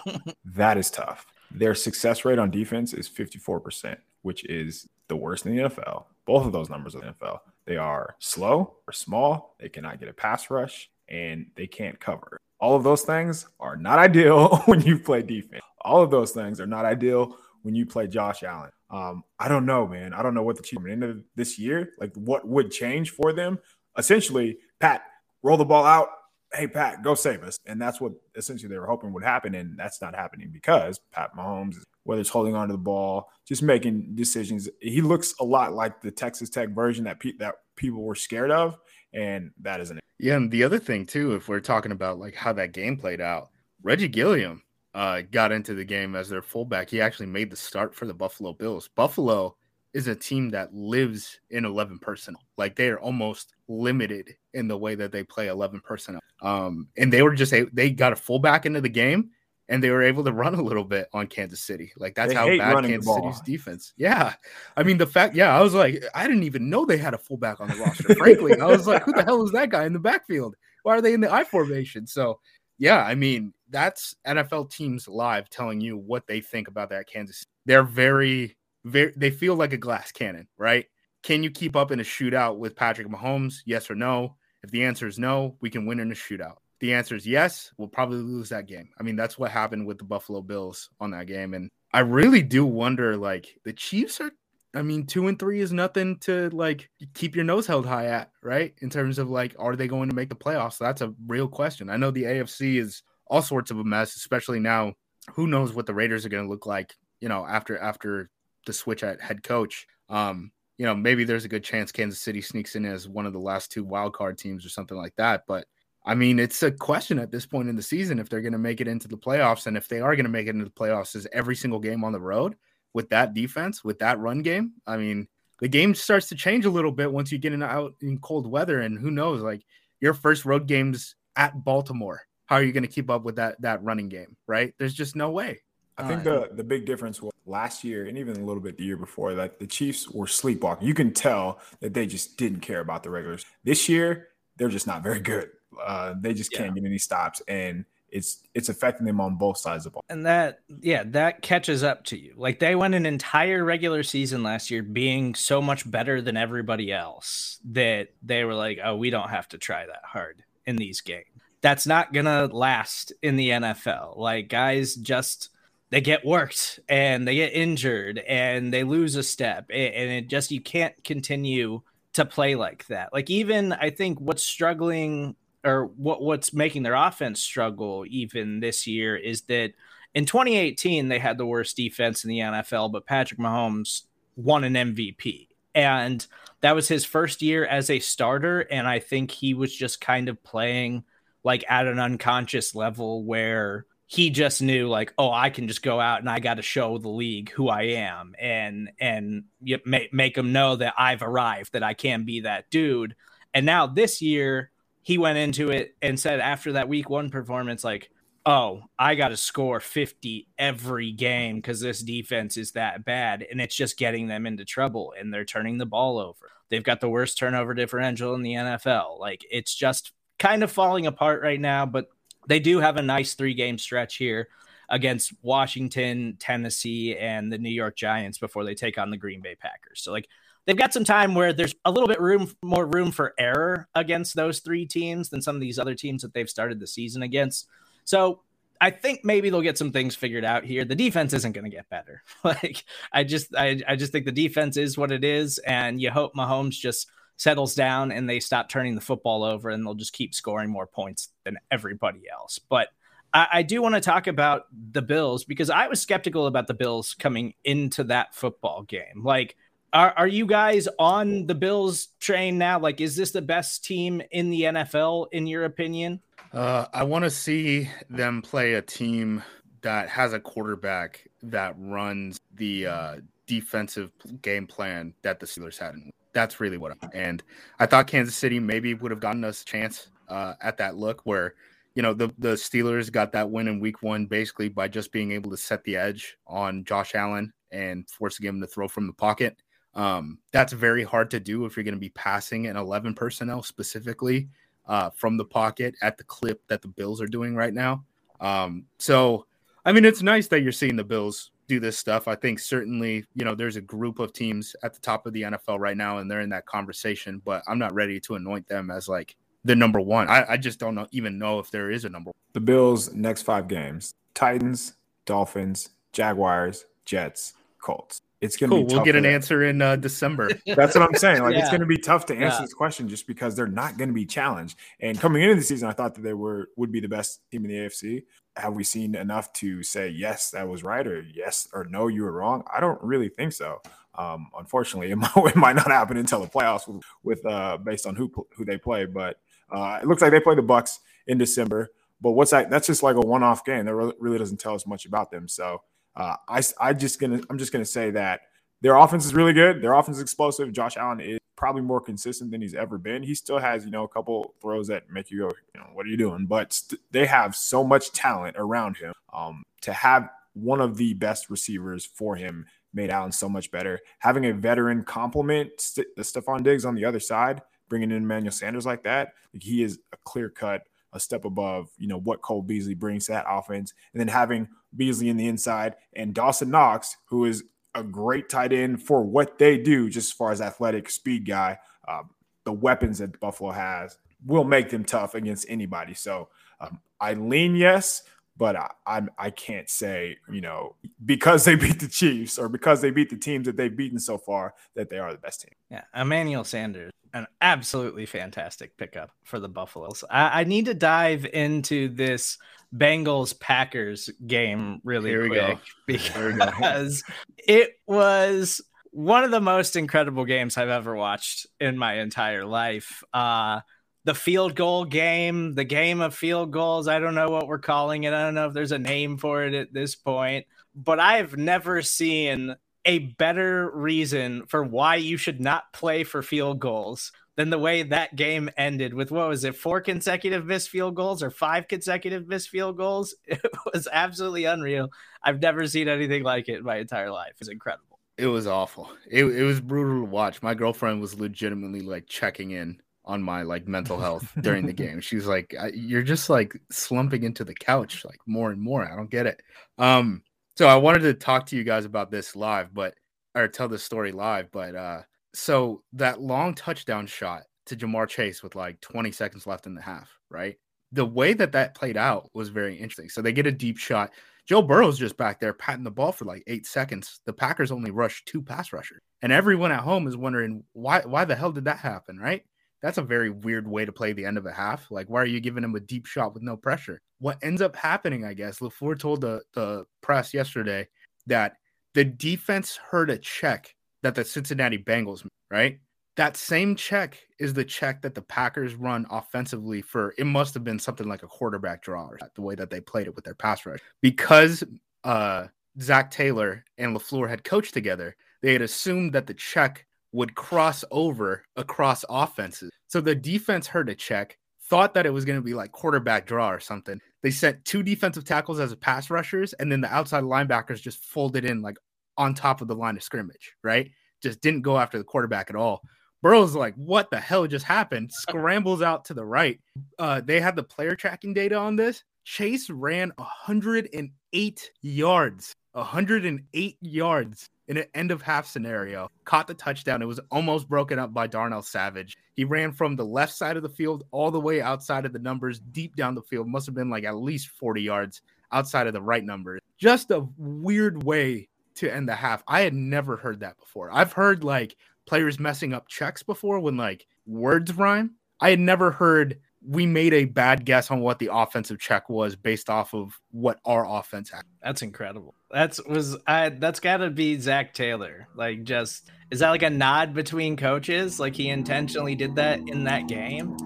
That is tough. Their success rate on defense is fifty-four percent, which is the worst in the N F L. Both of those numbers are the N F L. They are slow or small. They cannot get a pass rush, and they can't cover. All of those things are not ideal when you play defense. All of those things are not ideal when you play Josh Allen. Um, I don't know, man. I don't know what the Chiefs, at the end of this year, like what would change for them. Essentially, Pat, roll the ball out. Hey, Pat, go save us. And that's what essentially they were hoping would happen. And that's not happening because Pat Mahomes, whether it's holding onto the ball, just making decisions, he looks a lot like the Texas Tech version that, pe- that people were scared of. And that isn't it. Yeah. And the other thing, too, if we're talking about like how that game played out, Reggie Gilliam uh, got into the game as their fullback. He actually made the start for the Buffalo Bills. Buffalo is a team that lives in eleven personnel. Like they are almost limited in the way that they play eleven personnel. Um, and they were just, they, they got a fullback into the game and they were able to run a little bit on Kansas City. Like, that's they how bad Kansas City's defense. Yeah. I mean, the fact, yeah, I was like, I didn't even know they had a fullback on the roster. Frankly, I was like, who the hell is that guy in the backfield? Why are they in the I formation? So, yeah, I mean, that's N F L teams live telling you what they think about that Kansas City. They're very, very, they feel like a glass cannon, right? Can you keep up in a shootout with Patrick Mahomes? Yes or no? If the answer is no, we can win in a shootout. The answer is yes, we'll probably lose that game. I mean, that's what happened with the Buffalo Bills on that game. And I really do wonder, like, the Chiefs are, I mean, two and three is nothing to, like, keep your nose held high at, right? In terms of, like, are they going to make the playoffs? That's a real question. I know the A F C is all sorts of a mess, especially now. Who knows what the Raiders are going to look like, you know, after after the switch at head coach. Um, you know, maybe there's a good chance Kansas City sneaks in as one of the last two wild card teams or something like that, but I mean, it's a question at this point in the season if they're going to make it into the playoffs. And if they are going to make it into the playoffs, is every single game on the road with that defense, with that run game? I mean, the game starts to change a little bit once you get in, out in cold weather. And who knows, like, your first road game's at Baltimore. How are you going to keep up with that that running game, right? There's just no way. I think the, the big difference was last year and even a little bit the year before that, like, the Chiefs were sleepwalking. You can tell that they just didn't care about the regulars. This year, they're just not very good. Uh, they just can't yeah. get any stops, and it's it's affecting them on both sides of the ball. And that, yeah, that catches up to you. Like, they went an entire regular season last year being so much better than everybody else that they were like, oh, we don't have to try that hard in these games. That's not going to last in the N F L. Like, guys just, they get worked, and they get injured, and they lose a step, and it just, you can't continue to play like that. Like, even, I think what's struggling or what what's making their offense struggle even this year is that in twenty eighteen, they had the worst defense in the N F L, but Patrick Mahomes won an M V P. And that was his first year as a starter. And I think he was just kind of playing like at an unconscious level where he just knew, like, oh, I can just go out and I got to show the league who I am and, and make, make them know that I've arrived, that I can be that dude. And now this year, he went into it and said after that week one performance, like, oh, I got to score fifty every game because this defense is that bad. And it's just getting them into trouble, and they're turning the ball over. They've got the worst turnover differential in the N F L. Like, it's just kind of falling apart right now, but they do have a nice three game stretch here against Washington, Tennessee, and the New York Giants before they take on the Green Bay Packers. So, like, they've got some time where there's a little bit room, more room for error against those three teams than some of these other teams that they've started the season against. So I think maybe they'll get some things figured out here. The defense isn't going to get better. Like, I just, I, I just think the defense is what it is, and you hope Mahomes just settles down and they stop turning the football over, and they'll just keep scoring more points than everybody else. But I, I do want to talk about the Bills, because I was skeptical about the Bills coming into that football game. Like, Are, are you guys on the Bills train now? Like, is this the best team in the N F L, in your opinion? Uh, I want to see them play a team that has a quarterback that runs the uh, defensive game plan that the Steelers had. That's really what I'm – and I thought Kansas City maybe would have gotten us a chance uh, at that look where, you know, the, the Steelers got that win in week one basically by just being able to set the edge on Josh Allen and forcing him to throw from the pocket. Um, that's very hard to do if you're going to be passing an eleven personnel specifically uh, from the pocket at the clip that the Bills are doing right now. Um, so, I mean, it's nice that you're seeing the Bills do this stuff. I think certainly, you know, there's a group of teams at the top of the N F L right now, and they're in that conversation, but I'm not ready to anoint them as like the number one. I, I just don't know, even know if there is a number one. The Bills' next five games: Titans, Dolphins, Jaguars, Jets, Colts. It's going to cool. be tough. We'll get an answer in uh, December. That's what I'm saying. Like, yeah. It's going to be tough to answer yeah. this question just because they're not going to be challenged. And coming into the season, I thought that they were would be the best team in the A F C. Have we seen enough to say, yes, that was right, or yes or no, you were wrong? I don't really think so. Um, unfortunately, it might, it might not happen until the playoffs with, with uh, based on who who they play. But uh, it looks like they play the Bucs in December. But what's that? That's just like a one-off game. That really doesn't tell us much about them. So. Uh, I I just gonna I'm just gonna say that their offense is really good. Their offense is explosive. Josh Allen is probably more consistent than he's ever been. He still has, you know, a couple throws that make you go, you know, what are you doing? But st- they have so much talent around him. Um, to have one of the best receivers for him made Allen so much better. Having a veteran complement, St- Stephon Diggs on the other side, bringing in Emmanuel Sanders like that, like he is a clear-cut, a step above, you know, what Cole Beasley brings to that offense. And then having Beasley in the inside and Dawson Knox, who is a great tight end for what they do, just as far as athletic speed guy, um, the weapons that Buffalo has will make them tough against anybody. So um, I lean yes, but I, I'm, I can't say, you know, because they beat the Chiefs or because they beat the teams that they've beaten so far that they are the best team. Yeah, Emmanuel Sanders, an absolutely fantastic pickup for the Buffaloes. I, I need to dive into this Bengals-Packers game really Here quick we go. because it was one of the most incredible games I've ever watched in my entire life. Uh, the field goal game, the game of field goals. I don't know what we're calling it. I don't know if there's a name for it at this point, but I've never seen a better reason for why you should not play for field goals than the way that game ended with, what was it, four consecutive missed field goals or five consecutive missed field goals? It was absolutely unreal. I've never seen anything like it in my entire life. It's incredible. It was awful. It, it was brutal to watch. My girlfriend was legitimately like checking in on my like mental health during the game. She's like, you're just like slumping into the couch, like more and more. I don't get it. Um, So I wanted to talk to you guys about this live, but or tell this story live. But uh, so that long touchdown shot to Jamar Chase with like twenty seconds left in the half, right? The way that that played out was very interesting. So they get a deep shot. Joe Burrow's just back there patting the ball for like eight seconds. The Packers only rushed two pass rushers, and everyone at home is wondering why. Why the hell did that happen, right? That's a very weird way to play the end of a half. Like, why are you giving him a deep shot with no pressure? What ends up happening, I guess, LaFleur told the, the press yesterday that the defense heard a check that the Cincinnati Bengals made, right? That same check is the check that the Packers run offensively for, it must have been something like a quarterback draw or the way that they played it with their pass rush. Because uh, Zach Taylor and LaFleur had coached together, they had assumed that the check would cross over across offenses. So the defense heard a check, thought that it was going to be like quarterback draw or something. They sent two defensive tackles as pass rushers, and then the outside linebackers just folded in like on top of the line of scrimmage, right? Just didn't go after the quarterback at all. Burrow's like, what the hell just happened? Scrambles out to the right. Uh, they had the player tracking data on this. Chase ran one hundred eight yards. one hundred eight yards. In an end-of-half scenario, caught the touchdown. It was almost broken up by Darnell Savage. He ran from the left side of the field all the way outside of the numbers, deep down the field. Must have been like at least forty yards outside of the right numbers. Just a weird way to end the half. I had never heard that before. I've heard like players messing up checks before when like words rhyme. I had never heard we made a bad guess on what the offensive check was based off of what our offense had. That's incredible. That's was I. That's got to be Zach Taylor. Like, just is that like a nod between coaches? Like he intentionally did that in that game.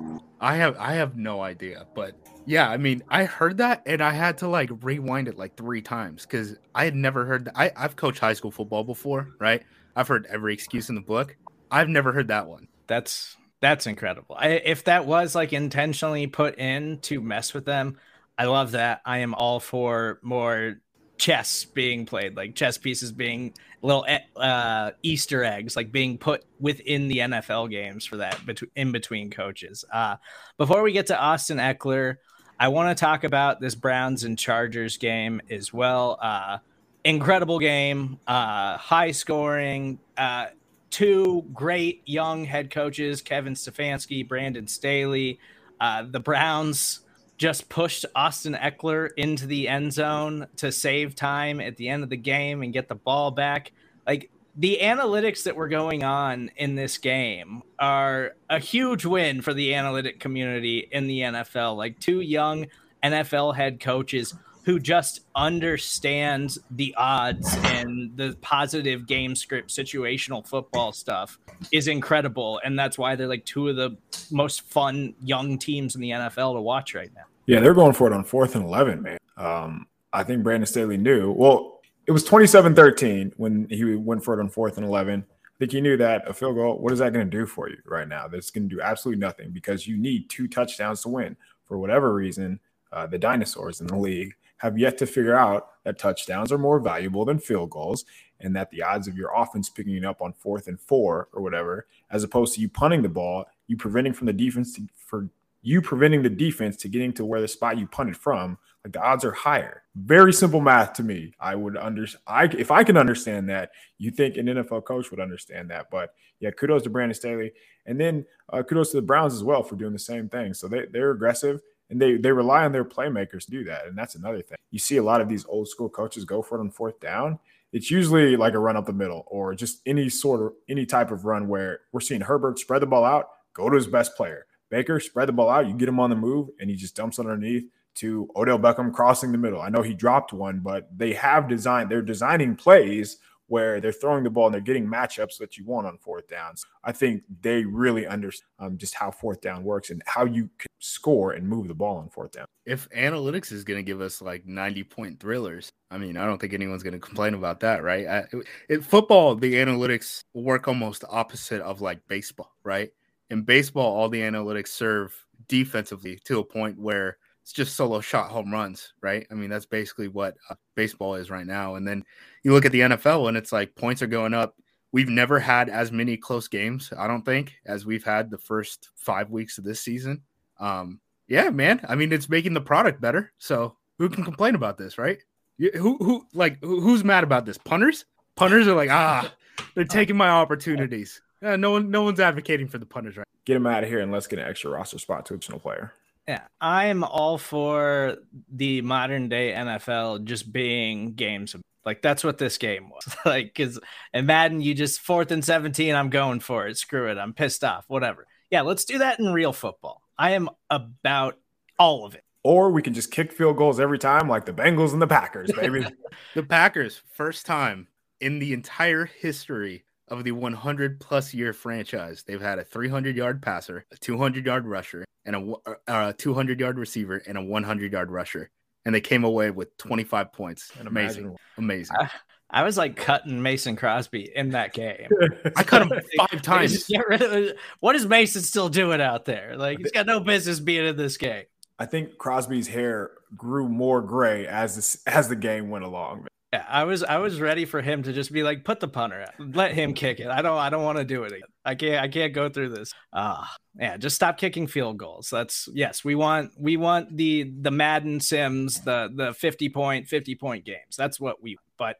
I have I have no idea, but yeah, I mean, I heard that and I had to like rewind it like three times because I had never heard that. I I've coached high school football before, right? I've heard every excuse in the book. I've never heard that one. That's. That's incredible. I, if that was like intentionally put in to mess with them, I love that. I am all for more chess being played, like chess pieces being little uh, Easter eggs, like being put within the N F L games for that between, in between coaches. Uh, before we get to Austin Ekeler, I want to talk about this Browns and Chargers game as well. Uh, incredible game, uh, high scoring, uh, two great young head coaches, Kevin Stefanski, Brandon Staley. Uh, the Browns just pushed Austin Ekeler into the end zone to save time at the end of the game and get the ball back. Like the analytics that were going on in this game are a huge win for the analytic community in the N F L. Like two young N F L head coaches who just understands the odds and the positive game script, situational football stuff is incredible. And that's why they're like two of the most fun young teams in the N F L to watch right now. Yeah, they're going for it on fourth and eleven, man. Um, I think Brandon Staley knew. Well, it was twenty-seven thirteen when he went for it on fourth and eleven. think he knew that a field goal, what is that going to do for you right now? That's going to do absolutely nothing because you need two touchdowns to win. For whatever reason, uh, the dinosaurs in the league have yet to figure out that touchdowns are more valuable than field goals and that the odds of your offense picking it up on fourth and four or whatever, as opposed to you punting the ball, you preventing from the defense to, for you preventing the defense to getting to where the spot you punted from, like the odds are higher. Very simple math to me. I would under, I if I can understand that, you think an N F L coach would understand that. But yeah, kudos to Brandon Staley, and then uh, kudos to the Browns as well for doing the same thing. So they they're aggressive. And they they rely on their playmakers to do that. And that's another thing. You see a lot of these old school coaches go for it on fourth down. It's usually like a run up the middle or just any sort of any type of run where we're seeing Herbert spread the ball out, go to his best player. Baker, spread the ball out. You get him on the move, and he just dumps underneath to Odell Beckham crossing the middle. I know he dropped one, but they have designed – they're designing plays where they're throwing the ball and they're getting matchups that you want on fourth downs. I think they really understand um, just how fourth down works and how you can score and move the ball on fourth down. If analytics is going to give us like ninety-point thrillers, I mean, I don't think anyone's going to complain about that, right? I, in football, the analytics work almost the opposite of like baseball, right? In baseball, all the analytics serve defensively to a point where it's just solo shot home runs, right? I mean, that's basically what uh, baseball is right now. And then you look at the N F L and it's like points are going up. We've never had as many close games, I don't think, as we've had the first five weeks of this season. Um, yeah, man. I mean, it's making the product better. So who can complain about this, right? You, who, who, like, who, who's mad about this? Punters? Punters are like, ah, they're taking my opportunities. Yeah, no one, no one's advocating for the punters, right? Get them out of here and let's get an extra roster spot to additional player. Yeah, I'm all for the modern day N F L just being games. Like, that's what this game was. Like, because in Madden, you just fourth and seventeen, I'm going for it. Screw it. I'm pissed off. Whatever. Yeah, let's do that in real football. I am about all of it. Or we can just kick field goals every time like the Bengals and the Packers, baby. The Packers, first time in the entire history of the one hundred plus year franchise, they've had a three hundred yard passer, a two hundred yard rusher, and a two hundred yard receiver, and a one hundred yard rusher. And they came away with twenty-five points. And amazing. Imagine. Amazing. I, I was like cutting Mason Crosby in that game. I cut him five times. Get rid of, what is Mason still doing out there? Like, he's got no business being in this game. I think Crosby's hair grew more gray as this, as the game went along. Yeah, I was I was ready for him to just be like, put the punter out, let him kick it. I don't I don't want to do it again. I can't I can't go through this. Ah, uh, yeah, just stop kicking field goals. That's yes, we want we want the the Madden Sims, the the fifty point fifty point games. That's what we. But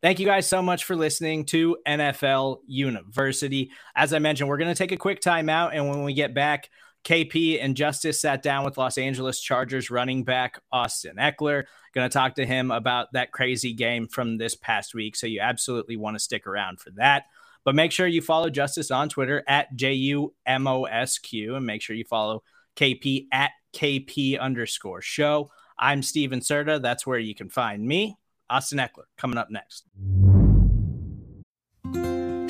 thank you guys so much for listening to N F L University. As I mentioned, we're going to take a quick timeout, and when we get back, K P and Justice sat down with Los Angeles Chargers running back Austin Ekeler. Going to talk to him about that crazy game from this past week, so you absolutely want to stick around for that. But make sure you follow Justice on Twitter at J U M O S Q, and make sure you follow K P at K P underscore show. I'm Steven Serta. That's where you can find me. Austin Ekeler coming up next.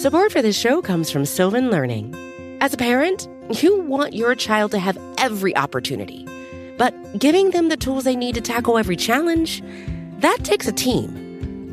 Support for this show comes from Sylvan Learning. As a parent, you want your child to have every opportunity, but giving them the tools they need to tackle every challenge, that takes a team.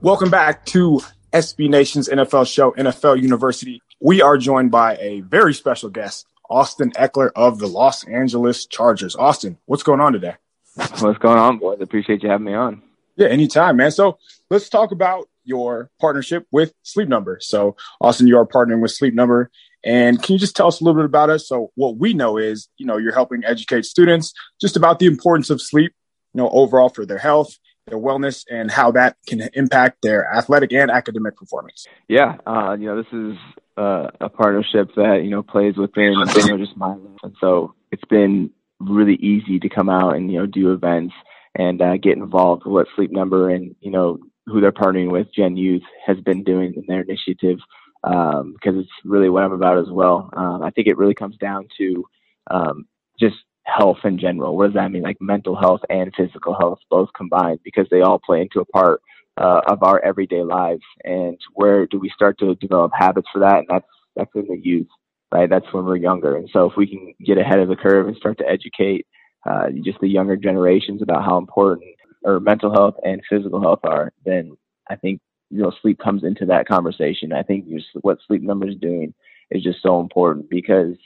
Welcome back to S B Nation's N F L show, N F L University. We are joined by a very special guest, Austin Ekeler of the Los Angeles Chargers. Austin, what's going on today? What's going on, boys? Appreciate you having me on. Yeah, anytime, man. So let's talk about your partnership with Sleep Number. So Austin, you are partnering with Sleep Number. And can you just tell us a little bit about us? So what we know is, you know, you're helping educate students just about the importance of sleep, you know, overall for their health, their wellness, and how that can impact their athletic and academic performance. Yeah. Uh, you know, this is uh, a partnership that, you know, plays within, you know, just my life. And so it's been really easy to come out and, you know, do events and uh, get involved with what Sleep Number and, you know, who they're partnering with, Gen Youth, has been doing in their initiative, um, because it's really what I'm about as well. Um, I think it really comes down to um, just health in general. What does that mean? Like mental health and physical health, both combined, because they all play into a part uh, of our everyday lives. And where do we start to develop habits for that? And that's that's in the youth, right? That's when we're younger. And so if we can get ahead of the curve and start to educate uh, just the younger generations about how important or mental health and physical health are, then I think, you know, sleep comes into that conversation. I think just what Sleep Number is doing is just so important, because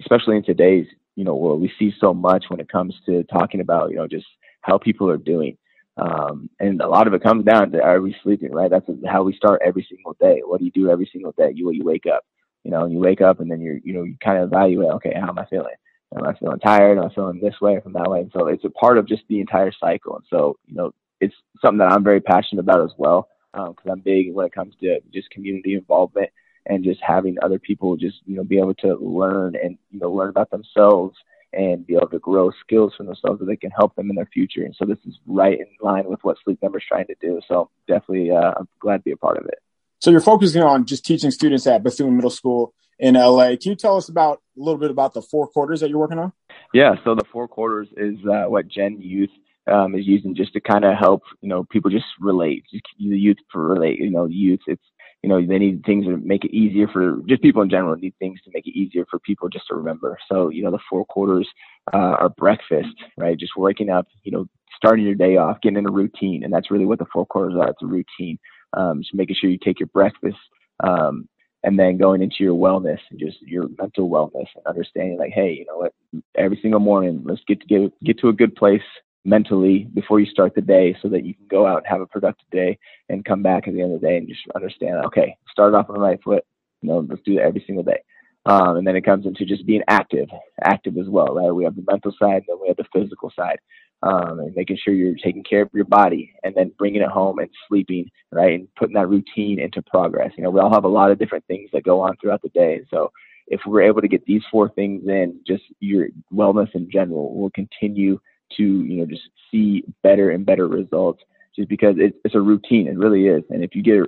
especially in today's, you know, world, we see so much when it comes to talking about, you know, just how people are doing. Um, and a lot of it comes down to, are we sleeping, right? That's how we start every single day. What do you do every single day? You, you wake up, you know, and you wake up and then you're, you know, you kind of evaluate, okay, how am I feeling? Am I feeling tired? Am I feeling this way from that way? And so it's a part of just the entire cycle. And so, you know, it's something that I'm very passionate about as well, because um, I'm big when it comes to just community involvement and just having other people just, you know, be able to learn and, you know, learn about themselves and be able to grow skills for themselves that they can help them in their future. And so this is right in line with what Sleep Number is trying to do. So definitely uh, I'm glad to be a part of it. So you're focusing on just teaching students at Bethune Middle School in L A. Can you tell us about a little bit about the four quarters that you're working on? Yeah, so the four quarters is uh, what Gen Youth um, is using just to kind of help, you know, people just relate. Just the youth for relate, you know, youth. It's, you know, they need things to make it easier for just people in general. Need things to make it easier for people just to remember. So, you know, the four quarters uh, are breakfast, right? Just waking up, you know, starting your day off, getting in a routine, and that's really what the four quarters are. It's a routine. Um, just making sure you take your breakfast. Um, And then going into your wellness and just your mental wellness and understanding, like, hey, you know what, every single morning, let's get to get, get to a good place mentally before you start the day, so that you can go out and have a productive day and come back at the end of the day and just understand, okay, start off on the right foot. You know, let's do that every single day. Um, and then it comes into just being active, active as well, right? We have the mental side, then we have the physical side, um, and making sure you're taking care of your body, and then bringing it home and sleeping, right? And putting that routine into progress. You know, we all have a lot of different things that go on throughout the day. So if we're able to get these four things in, just your wellness in general will continue to, you know, just see better and better results, just because it's, it's a routine. It really is. And if you get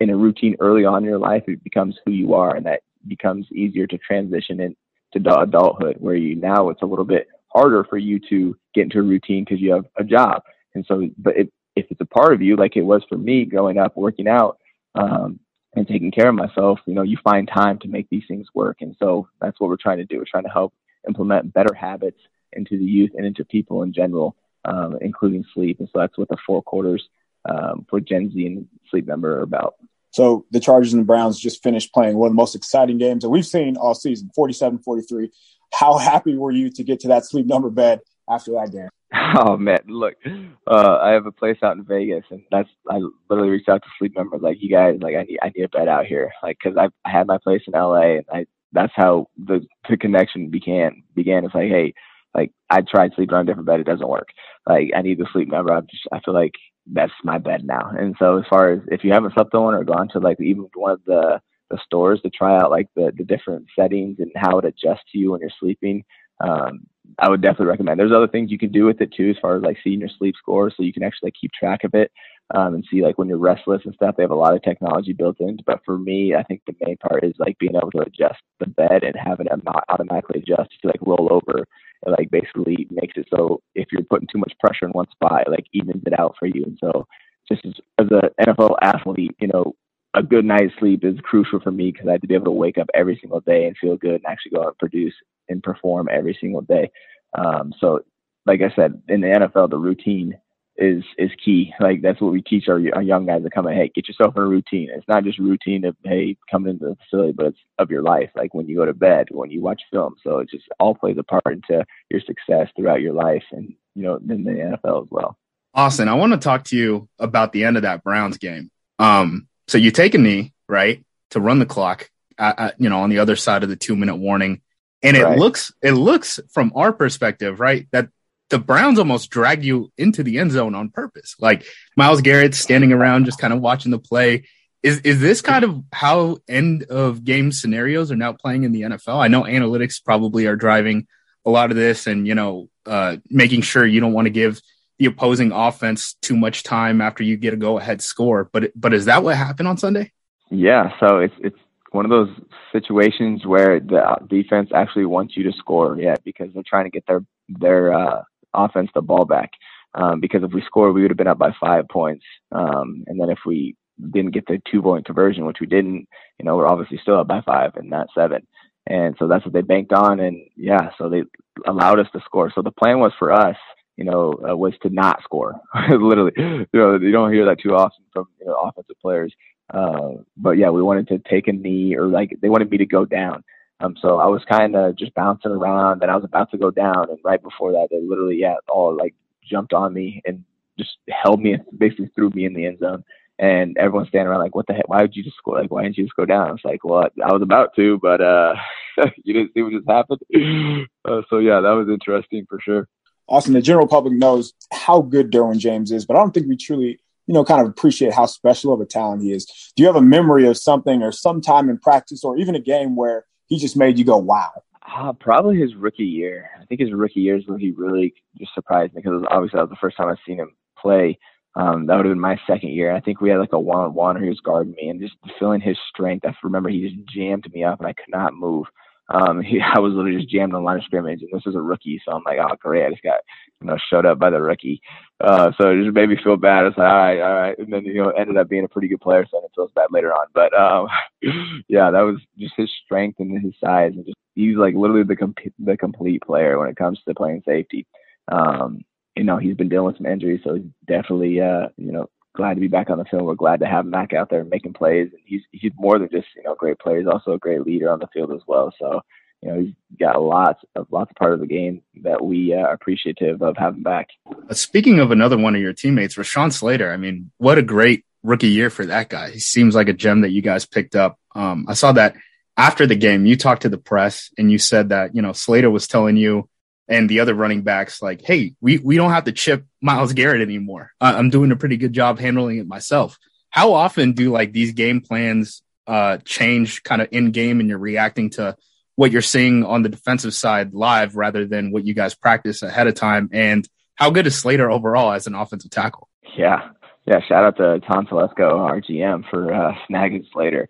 in a routine early on in your life, it becomes who you are, and that becomes easier to transition into adulthood, where you now it's a little bit harder for you to get into a routine because you have a job. And so, but it, if it's a part of you, like it was for me growing up, working out um, and taking care of myself, you know, you find time to make these things work. And so that's what we're trying to do. We're trying to help implement better habits into the youth and into people in general, um, including sleep. And so that's what the four quarters um, for Gen Z and Sleep Number are about. So the Chargers and the Browns just finished playing one of the most exciting games that we've seen all season, forty-seven forty-three. How happy were you to get to that Sleep Number bed after that game? Oh, man, look, uh, I have a place out in Vegas, and that's I literally reached out to Sleep Number, like, you guys, like, I need, I need a bed out here, like, because I had my place in L A, and I, that's how the, the connection began. Began. It's like, hey, like, I tried sleeping on a different bed. It doesn't work. Like, I need the Sleep Number. I'm just, I feel like that's my bed now. And so as far as if you haven't slept on or gone to, like, even one of the, the stores to try out, like, the, the different settings and how it adjusts to you when you're sleeping, um, I would definitely recommend. There's other things you can do with it too, as far as like seeing your sleep score. So you can actually like, keep track of it um, and see like when you're restless and stuff. They have a lot of technology built in. But for me, I think the main part is like being able to adjust the bed and have it automatically adjust to like roll over. It like basically makes it so if you're putting too much pressure in one spot, it like evens it out for you. And so just as, as an N F L athlete, you know, a good night's sleep is crucial for me, because I have to be able to wake up every single day and feel good and actually go out and produce and perform every single day. Um, so like I said, in the N F L, the routine is, is key. Like that's what we teach our, our young guys to come in. Hey, get yourself in a routine. It's not just routine of, hey, coming into the facility, but it's of your life. Like when you go to bed, when you watch film. So it just all plays a part into your success throughout your life. And, you know, in the N F L as well. Austin, I want to talk to you about the end of that Browns game. Um, so you take a knee, right, to run the clock, uh, uh, you know, on the other side of the two minute warning. And it right. looks it looks from our perspective, right, that the Browns almost drag you into the end zone on purpose. Like Myles Garrett's standing around just kind of watching the play. Is is this kind of how end of game scenarios are now playing in the N F L? I know analytics probably are driving a lot of this and, you know, uh, making sure you don't want to give the opposing offense too much time after you get a go ahead score. But, but is that what happened on Sunday? Yeah. So it's, it's one of those situations where the defense actually wants you to score. Yeah. Because they're trying to get their, their, uh, offense the ball back. Um, because if we scored, we would have been up by five points. Um, and then if we didn't get the two point conversion, which we didn't, you know, we're obviously still up by five and not seven. And so that's what they banked on. And yeah, so they allowed us to score. So the plan was for us, you know, uh, was to not score. Literally, you know, you don't hear that too often from, you know, offensive players. Uh, but yeah, we wanted to take a knee, or like they wanted me to go down. Um, so I was kind of just bouncing around, and I was about to go down. And right before that, they literally, yeah, all like jumped on me and just held me and basically threw me in the end zone. And everyone's standing around like, what the heck? Why would you just score? Like, why didn't you just go down? It's like, well, I was about to, but uh, you didn't see what just happened. Uh, so, yeah, that was interesting for sure. Austin, the general public knows how good Derwin James is, but I don't think we truly, you know, kind of appreciate how special of a talent he is. Do you have a memory of something or some time in practice or even a game where he just made you go, wow? Uh, probably his rookie year. I think his rookie year is when he really just surprised me, because obviously that was the first time I've seen him play. Um, that would have been my second year. I think we had like a one-on-one, or he was guarding me, and just feeling his strength. I remember he just jammed me up and I could not move. Um, he, I was literally just jammed on the line of scrimmage, and this is a rookie. So I'm like, oh, great. I just got, you know, showed up by the rookie. Uh, so it just made me feel bad. It's like, all right, all right. And then, you know, ended up being a pretty good player. So it feels bad later on. But, um, yeah, that was just his strength and his size. And just, he's like literally the, comp- the complete player when it comes to playing safety. Um, You know, he's been dealing with some injuries, so he's definitely, uh, you know, glad to be back on the field. We're glad to have him back out there making plays. And he's he's more than just, you know, great player. He's also a great leader on the field as well. So, you know, he's got lots of lots of part of the game that we are appreciative of having back. Speaking of another one of your teammates, Rashawn Slater, I mean, what a great rookie year for that guy. He seems like a gem that you guys picked up. Um, I saw that after the game, you talked to the press and you said that, you know, Slater was telling you and the other running backs, like, hey, we, we don't have to chip Myles Garrett anymore. Uh, I'm doing a pretty good job handling it myself. How often do like these game plans uh, change kind of in game, and you're reacting to what you're seeing on the defensive side live rather than what you guys practice ahead of time? And how good is Slater overall as an offensive tackle? Yeah. Yeah, shout out to Tom Telesco, our G M, for uh, snagging Slater,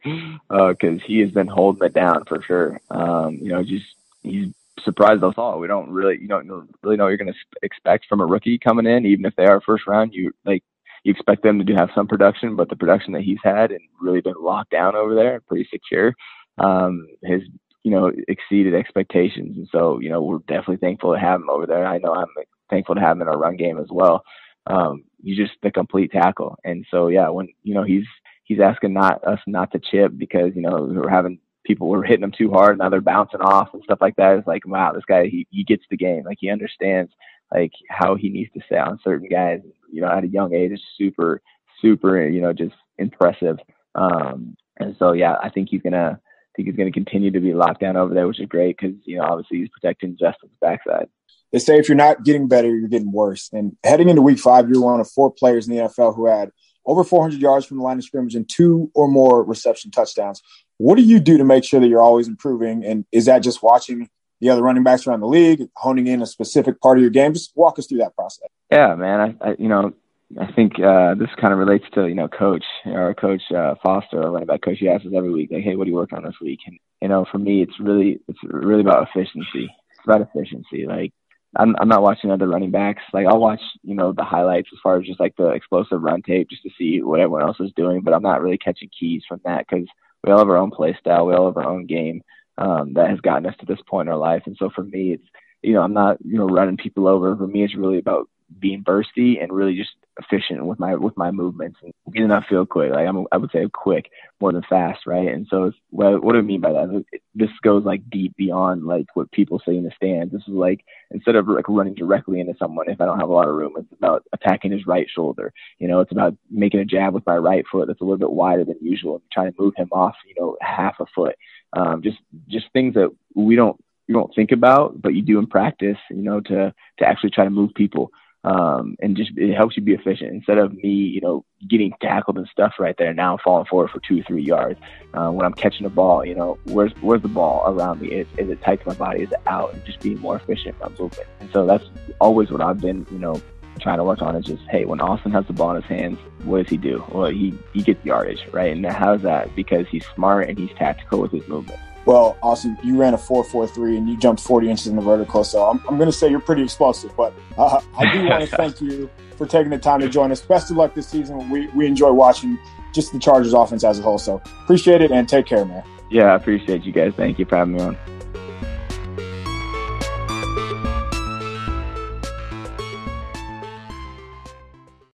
because uh, he has been holding it down for sure. Um, you know, just he's surprised us all. We don't really, you don't really know what you're going to expect from a rookie coming in, even if they are first round. You like you expect them to do have some production, but the production that he's had and really been locked down over there, pretty secure, um, has you know exceeded expectations. And so you know we're definitely thankful to have him over there. I know I'm thankful to have him in our run game as well. Um, he's just the complete tackle. And so yeah, when you know he's he's asking not us not to chip because you know we're having. People were hitting them too hard. Now they're bouncing off and stuff like that. It's like, wow, this guy, he, he gets the game. Like he understands like how he needs to stay on certain guys, you know, at a young age. It's super, super, you know, just impressive. Um, and so, yeah, I think he's going to, I think he's going to continue to be locked down over there, which is great. Cause you know, obviously he's protecting Justin's backside. They say if you're not getting better, you're getting worse. And heading into week five, you're one of four players in the N F L who had over four hundred yards from the line of scrimmage and two or more reception touchdowns. What do you do to make sure that you're always improving? And is that just watching the other running backs around the league, honing in a specific part of your game? Just walk us through that process. Yeah, man. I, I you know, I think uh, this kind of relates to, you know, coach or coach uh, Foster, our running back coach. He asks us every week, like, hey, what are you working on this week? And, you know, for me, it's really, it's really about efficiency. It's about efficiency. Like, I'm, I'm not watching other running backs. Like I'll watch, you know, the highlights as far as just like the explosive run tape just to see what everyone else is doing, but I'm not really catching keys from that because we all have our own play style. We all have our own game um, that has gotten us to this point in our life. And so for me, it's, you know, I'm not, you know, running people over. For me, it's really about being bursty and really just efficient with my with my movements and getting up field quick. Like I'm, I would say quick more than fast, right? And so it's, what, what do I mean by that? It, this goes like deep beyond like what people say in the stands. This is like instead of like running directly into someone if I don't have a lot of room, it's about attacking his right shoulder. You know, it's about making a jab with my right foot that's a little bit wider than usual and trying to move him off, you know, half a foot. Um, just just things that we don't you don't think about, but you do in practice, you know, to to actually try to move people. Um, and just, it helps you be efficient instead of me, you know, getting tackled and stuff right there. Now I'm falling forward for two or three yards. Uh, when I'm catching the ball, you know, where's, where's the ball around me? Is, is it tight to my body? Is it out? And just being more efficient in my movement. And so that's always what I've been, you know, trying to work on is just, hey, when Austin has the ball in his hands, what does he do? Well, he, he gets yardage, right? And how's that? Because he's smart and he's tactical with his movement. Well, Austin, you ran a four four three and you jumped forty inches in the vertical, so I'm, I'm going to say you're pretty explosive. But uh, I do want to thank you for taking the time to join us. Best of luck this season. We we enjoy watching just the Chargers offense as a whole, so appreciate it and take care, man. Yeah, I appreciate you guys. Thank you for having me on.